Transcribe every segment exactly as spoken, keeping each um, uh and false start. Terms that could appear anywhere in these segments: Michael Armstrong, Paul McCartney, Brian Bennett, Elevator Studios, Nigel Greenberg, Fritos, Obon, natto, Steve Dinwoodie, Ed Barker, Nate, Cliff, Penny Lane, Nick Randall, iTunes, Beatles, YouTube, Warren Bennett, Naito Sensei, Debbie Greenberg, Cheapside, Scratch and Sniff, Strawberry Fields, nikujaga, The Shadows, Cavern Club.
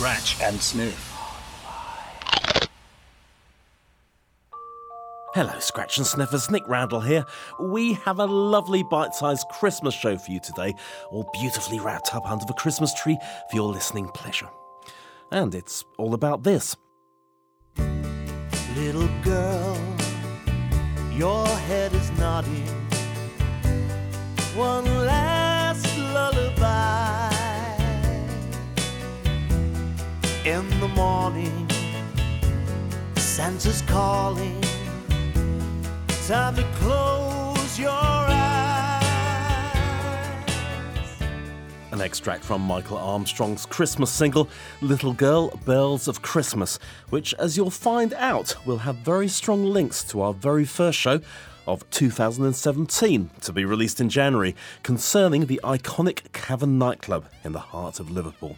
Scratch and Sniff. Hello, Scratch and Sniffers, Nick Randall here. We have a lovely bite-sized Christmas show for you today, all beautifully wrapped up under the Christmas tree for your listening pleasure. And it's all about this. Little girl, your head is nodding. One last lullaby. In the morning, Santa's calling. Time to close your eyes. An extract from Michael Armstrong's Christmas single, Little Girl, Bells of Christmas, which, as you'll find out, will have very strong links to our very first show of two thousand seventeen, to be released in January, concerning the iconic Cavern nightclub in the heart of Liverpool.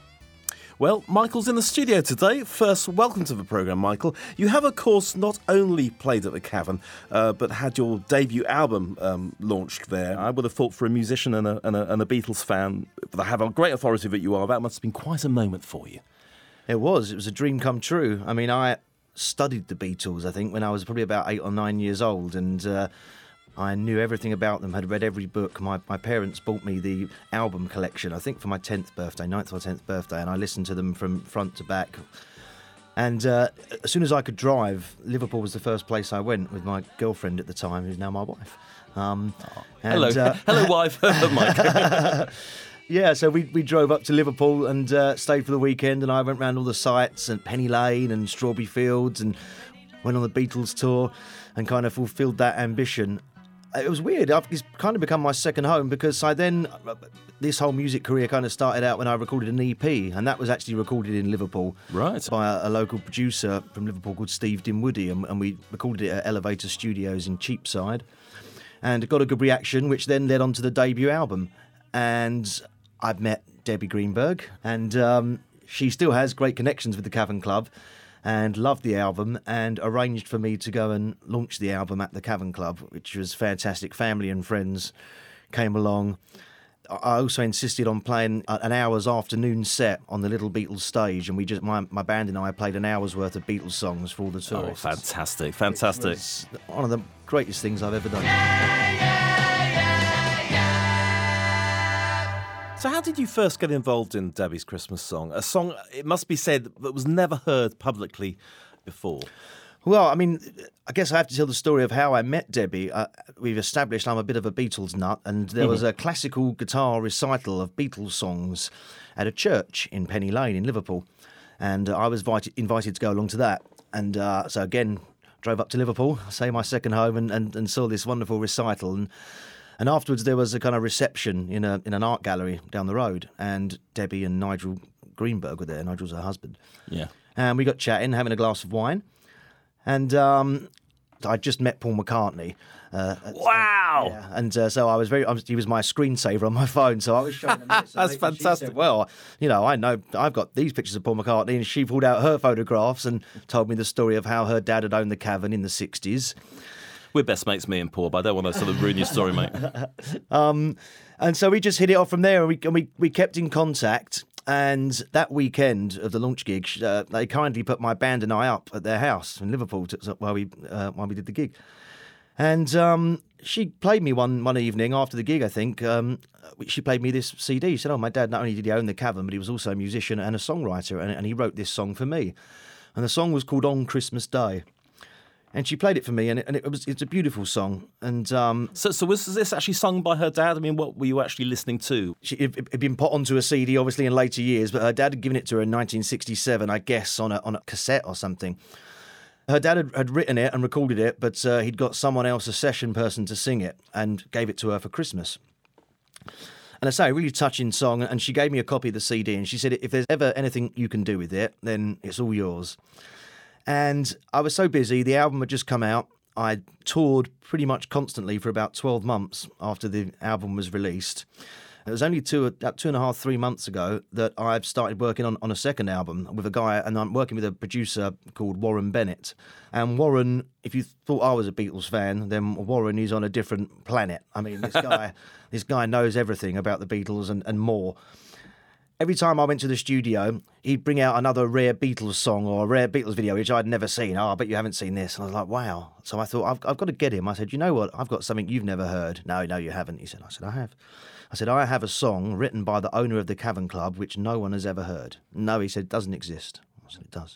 Well, Michael's in the studio today. First, welcome to the programme, Michael. You have, of course, not only played at the Cavern, uh, but had your debut album um, launched there. I would have thought, for a musician and a, and a, and a Beatles fan, but I have a great authority that you are, that must have been quite a moment for you. It was. It was a dream come true. I mean, I studied the Beatles, I think, when I was probably about eight or nine years old, and Uh, I knew everything about them, had read every book. My my parents bought me the album collection, I think for my tenth birthday, ninth or tenth birthday, and I listened to them from front to back. And uh, as soon as I could drive, Liverpool was the first place I went with my girlfriend at the time, who's now my wife. Um, oh, and, hello, uh, hello, wife. Mike. Yeah, so we, we drove up to Liverpool and uh, stayed for the weekend, and I went round all the sights and Penny Lane and Strawberry Fields and went on the Beatles tour and kind of fulfilled that ambition. It was weird. I've, it's kind of become my second home, because I then, this whole music career kind of started out when I recorded an E P, and that was actually recorded in Liverpool, right, by a, a local producer from Liverpool called Steve Dinwoodie, and, and we recorded it at Elevator Studios in Cheapside, and got a good reaction, which then led on to the debut album. And I've met Debbie Greenberg, and um, she still has great connections with the Cavern Club, and loved the album and arranged for me to go and launch the album at the Cavern Club, which was fantastic. Family and friends came along. I also insisted on playing an hour's afternoon set on the Little Beatles stage, and we just my, my band and I played an hour's worth of Beatles songs for all the tourists. Oh, fantastic, fantastic. It was one of the greatest things I've ever done. Yeah, yeah, yeah, yeah. So how did you first get involved in Debbie's Christmas song? A song, it must be said, that was never heard publicly before. Well, I mean, I guess I have to tell the story of how I met Debbie. Uh, we've established I'm a bit of a Beatles nut, and there was a classical guitar recital of Beatles songs at a church in Penny Lane in Liverpool, and uh, I was invited, invited to go along to that. And uh, so again, drove up to Liverpool, say my second home, and, and, and saw this wonderful recital. And and afterwards there was a kind of reception in a in an art gallery down the road, and Debbie and Nigel Greenberg were there. Nigel's her husband. Yeah. And we got chatting, having a glass of wine. And um, I just met Paul McCartney. Uh, wow! Yeah, and uh, so I was very, he was my screensaver on my phone, so I was showing him this. That's fantastic. Said, well, you know, I know, I've got these pictures of Paul McCartney, and she pulled out her photographs and told me the story of how her dad had owned the Cavern in the sixties. We're best mates, me and Paul, but I don't want to sort of ruin your story, mate. um, and so we just hit it off from there, and we, and we, we kept in contact. And that weekend of the launch gig, uh, they kindly put my band and I up at their house in Liverpool to, while we uh, while we did the gig. And um, she played me one one evening after the gig, I think. Um, she played me this C D. She said, oh, my dad, not only did he own the Cavern, but he was also a musician and a songwriter, and, and he wrote this song for me. And the song was called On Christmas Day. And she played it for me, and it, and it was it's a beautiful song. And um, so, so was this actually sung by her dad? I mean, what were you actually listening to? She, it had been put onto a C D, obviously, in later years, but her dad had given it to her in nineteen sixty-seven, I guess, on a on a cassette or something. Her dad had, had written it and recorded it, but uh, he'd got someone else, a session person, to sing it, and gave it to her for Christmas. And I say, a really touching song, and she gave me a copy of the C D, and she said, if there's ever anything you can do with it, then it's all yours. And I was so busy, the album had just come out. I toured pretty much constantly for about twelve months after the album was released. It was only two, about two and a half, three months ago that I've started working on, on a second album with a guy, and I'm working with a producer called Warren Bennett. And Warren, if you thought I was a Beatles fan, then Warren is on a different planet. I mean, this guy this guy knows everything about the Beatles and, and more. every time I went to the studio, he'd bring out another rare Beatles song or a rare Beatles video, which I'd never seen. Oh, I bet you haven't seen this. And I was like, wow. So I thought, I've, I've got to get him. I said, you know what? I've got something you've never heard. No, no, you haven't. He said, I said, I have. I said, I have a song written by the owner of the Cavern Club, which no one has ever heard. No, he said, it doesn't exist. I said, it does.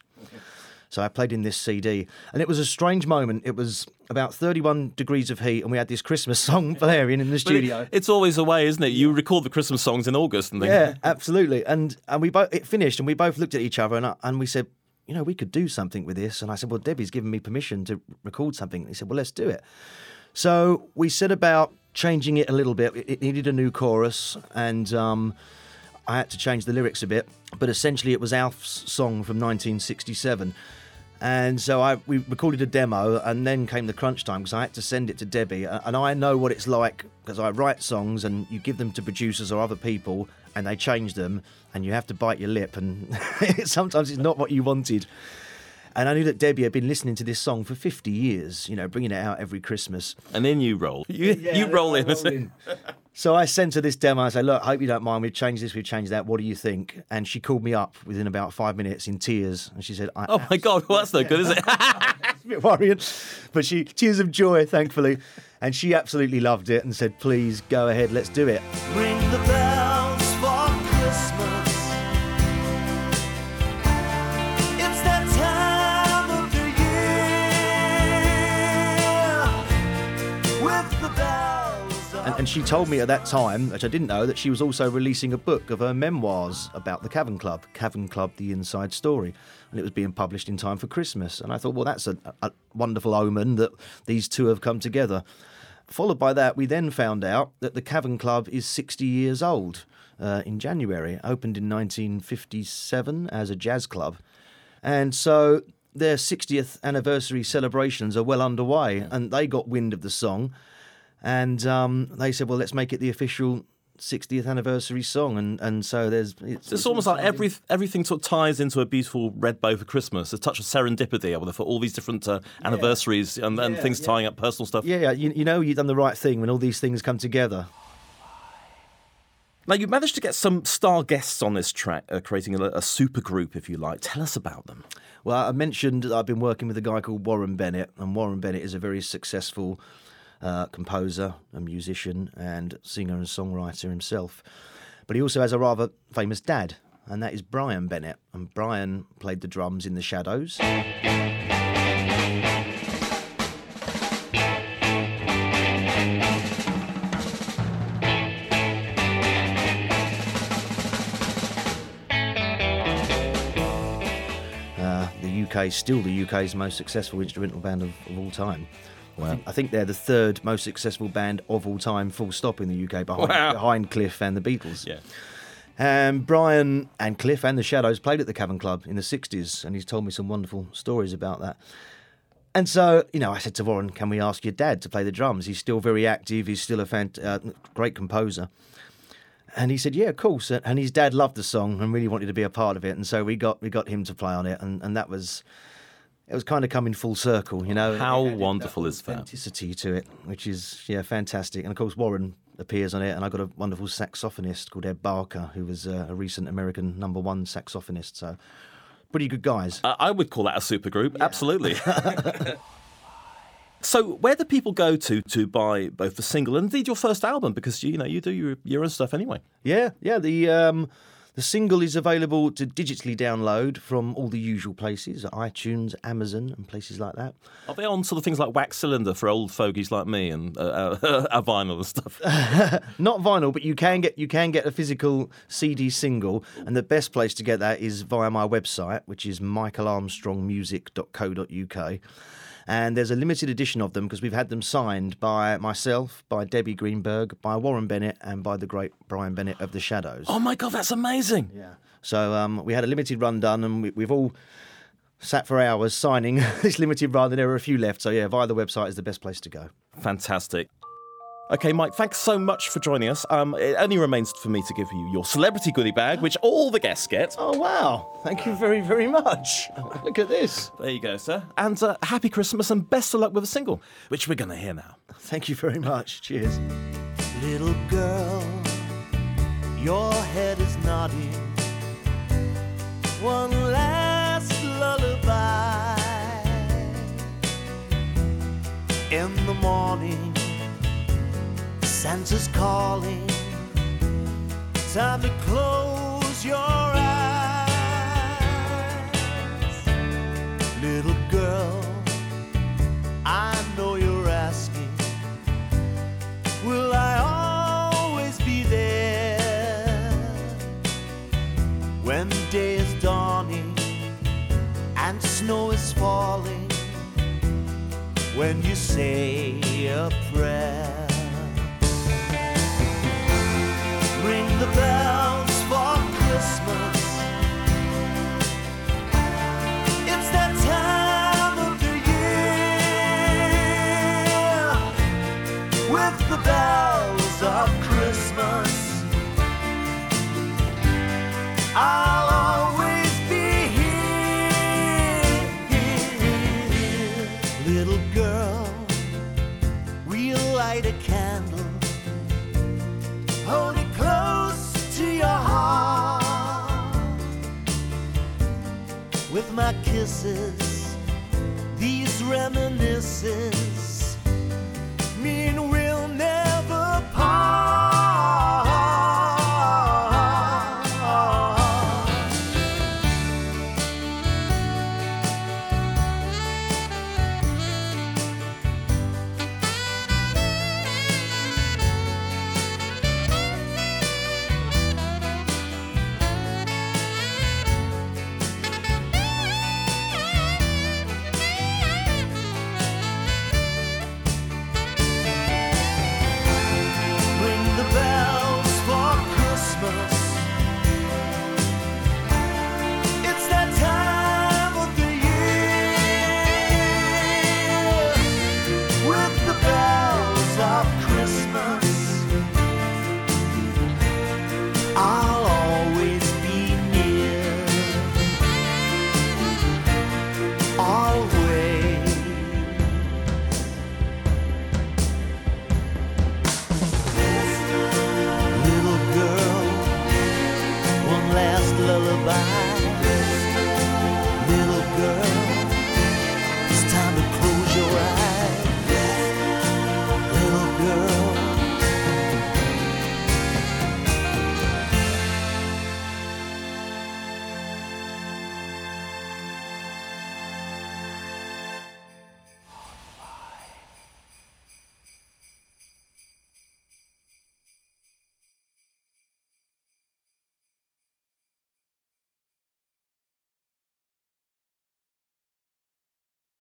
So I played in this C D, and it was a strange moment. It was about thirty-one degrees of heat, and we had this Christmas song blaring in the studio. It, it's always the way, isn't it? You record the Christmas songs in August and things. Yeah, absolutely. And and we both it finished, and we both looked at each other, and I, and we said, you know, we could do something with this. And I said, well, Debbie's given me permission to record something. And he said, well, let's do it. So we set about changing it a little bit. It, it needed a new chorus, and um, I had to change the lyrics a bit. But essentially, it was Alf's song from nineteen sixty-seven. And so I we recorded a demo, and then came the crunch time because I had to send it to Debbie. And I know what it's like because I write songs and you give them to producers or other people and they change them and you have to bite your lip and sometimes it's not what you wanted. And I knew that Debbie had been listening to this song for fifty years, you know, bringing it out every Christmas. And then you roll. You, yeah, you roll in. Roll in. So I sent her this demo. I said, look, I hope you don't mind. We've changed this, we've changed that. What do you think? And she called me up within about five minutes in tears. And she said, I oh, my God, well, that's no good, is it? It's a bit worrying. But she, tears of joy, thankfully. And she absolutely loved it and said, please, go ahead, let's do it. Ring the bells for Christmas. And she told me at that time, which I didn't know, that she was also releasing a book of her memoirs about the Cavern Club, Cavern Club, The Inside Story. And it was being published in time for Christmas. And I thought, well, that's a, a wonderful omen that these two have come together. Followed by that, we then found out that the Cavern Club is sixty years old uh, in January. It opened in nineteen fifty-seven as a jazz club. And so their sixtieth anniversary celebrations are well underway. And they got wind of the song. And um, they said, well, let's make it the official sixtieth anniversary song. And, and so there's... It's, it's almost like every, everything sort of ties into a beautiful red bow for Christmas. A touch of serendipity, I wonder, for all these different uh, anniversaries yeah. and, and yeah, things yeah. tying up personal stuff. Yeah, yeah. You, you know you've done the right thing when all these things come together. Now, you managed to get some star guests on this track, uh, creating a, a supergroup, if you like. Tell us about them. Well, I mentioned that I've been working with a guy called Warren Bennett, and Warren Bennett is a very successful... Uh, composer, a musician and singer and songwriter himself. But he also has a rather famous dad, and that is Brian Bennett. And Brian played the drums in The Shadows. Uh, the U K, still the U K's most successful instrumental band of, of all time. Wow. I think they're the third most successful band of all time, full stop, in the U K, behind, wow. behind Cliff and the Beatles. Yeah. Um, Brian and Cliff and the Shadows played at the Cavern Club in the sixties, and he's told me some wonderful stories about that. And so, you know, I said to Warren, can we ask your dad to play the drums? He's still very active. He's still a fant- uh, great composer. And he said, yeah, of course. And his dad loved the song and really wanted to be a part of it. And so we got we got him to play on it, and, and that was... It was kind of coming full circle, you know. How wonderful is that? Authenticity to it, which is, yeah, fantastic. And, of course, Warren appears on it, and I got a wonderful saxophonist called Ed Barker, who was uh, a recent American number one saxophonist. So, pretty good guys. Uh, I would call that a supergroup, yeah. Absolutely. So, where do people go to to buy both the single and, indeed, your first album? Because, you know, you do your, your own stuff anyway. Yeah, yeah, the... Um, The single is available to digitally download from all the usual places, iTunes, Amazon and places like that. Are they on sort of things like wax cylinder for old fogies like me and uh, uh, our vinyl and stuff? Not vinyl, but you can get you can get a physical C D single, and the best place to get that is via my website, which is michael armstrong music dot co dot u k. And there's a limited edition of them because we've had them signed by myself, by Debbie Greenberg, by Warren Bennett and by the great Brian Bennett of The Shadows. Oh, my God, that's amazing. Yeah. So um, we had a limited run done and we, we've all sat for hours signing this limited run and there are a few left. So, yeah, via the website is the best place to go. Fantastic. OK, Mike, thanks so much for joining us. Um, it only remains for me to give you your celebrity goodie bag, which all the guests get. Oh, wow. Thank you very, very much. Look at this. There you go, sir. And uh, happy Christmas and best of luck with a single, which we're going to hear now. Thank you very much. Cheers. Little girl, your head is nodding. one last lullaby. In the morning, Santa's calling. Time to close your eyes. Little girl, I know you're asking, will I always be there? When day is dawning and snow is falling, when you say a prayer. Ring the bells for Christmas. It's that time of the year. With the bells of Christmas, I'll always be here. Little girl, we'll light a candle. Hold it close to your heart. With my kisses, these reminiscences mean we'll never part.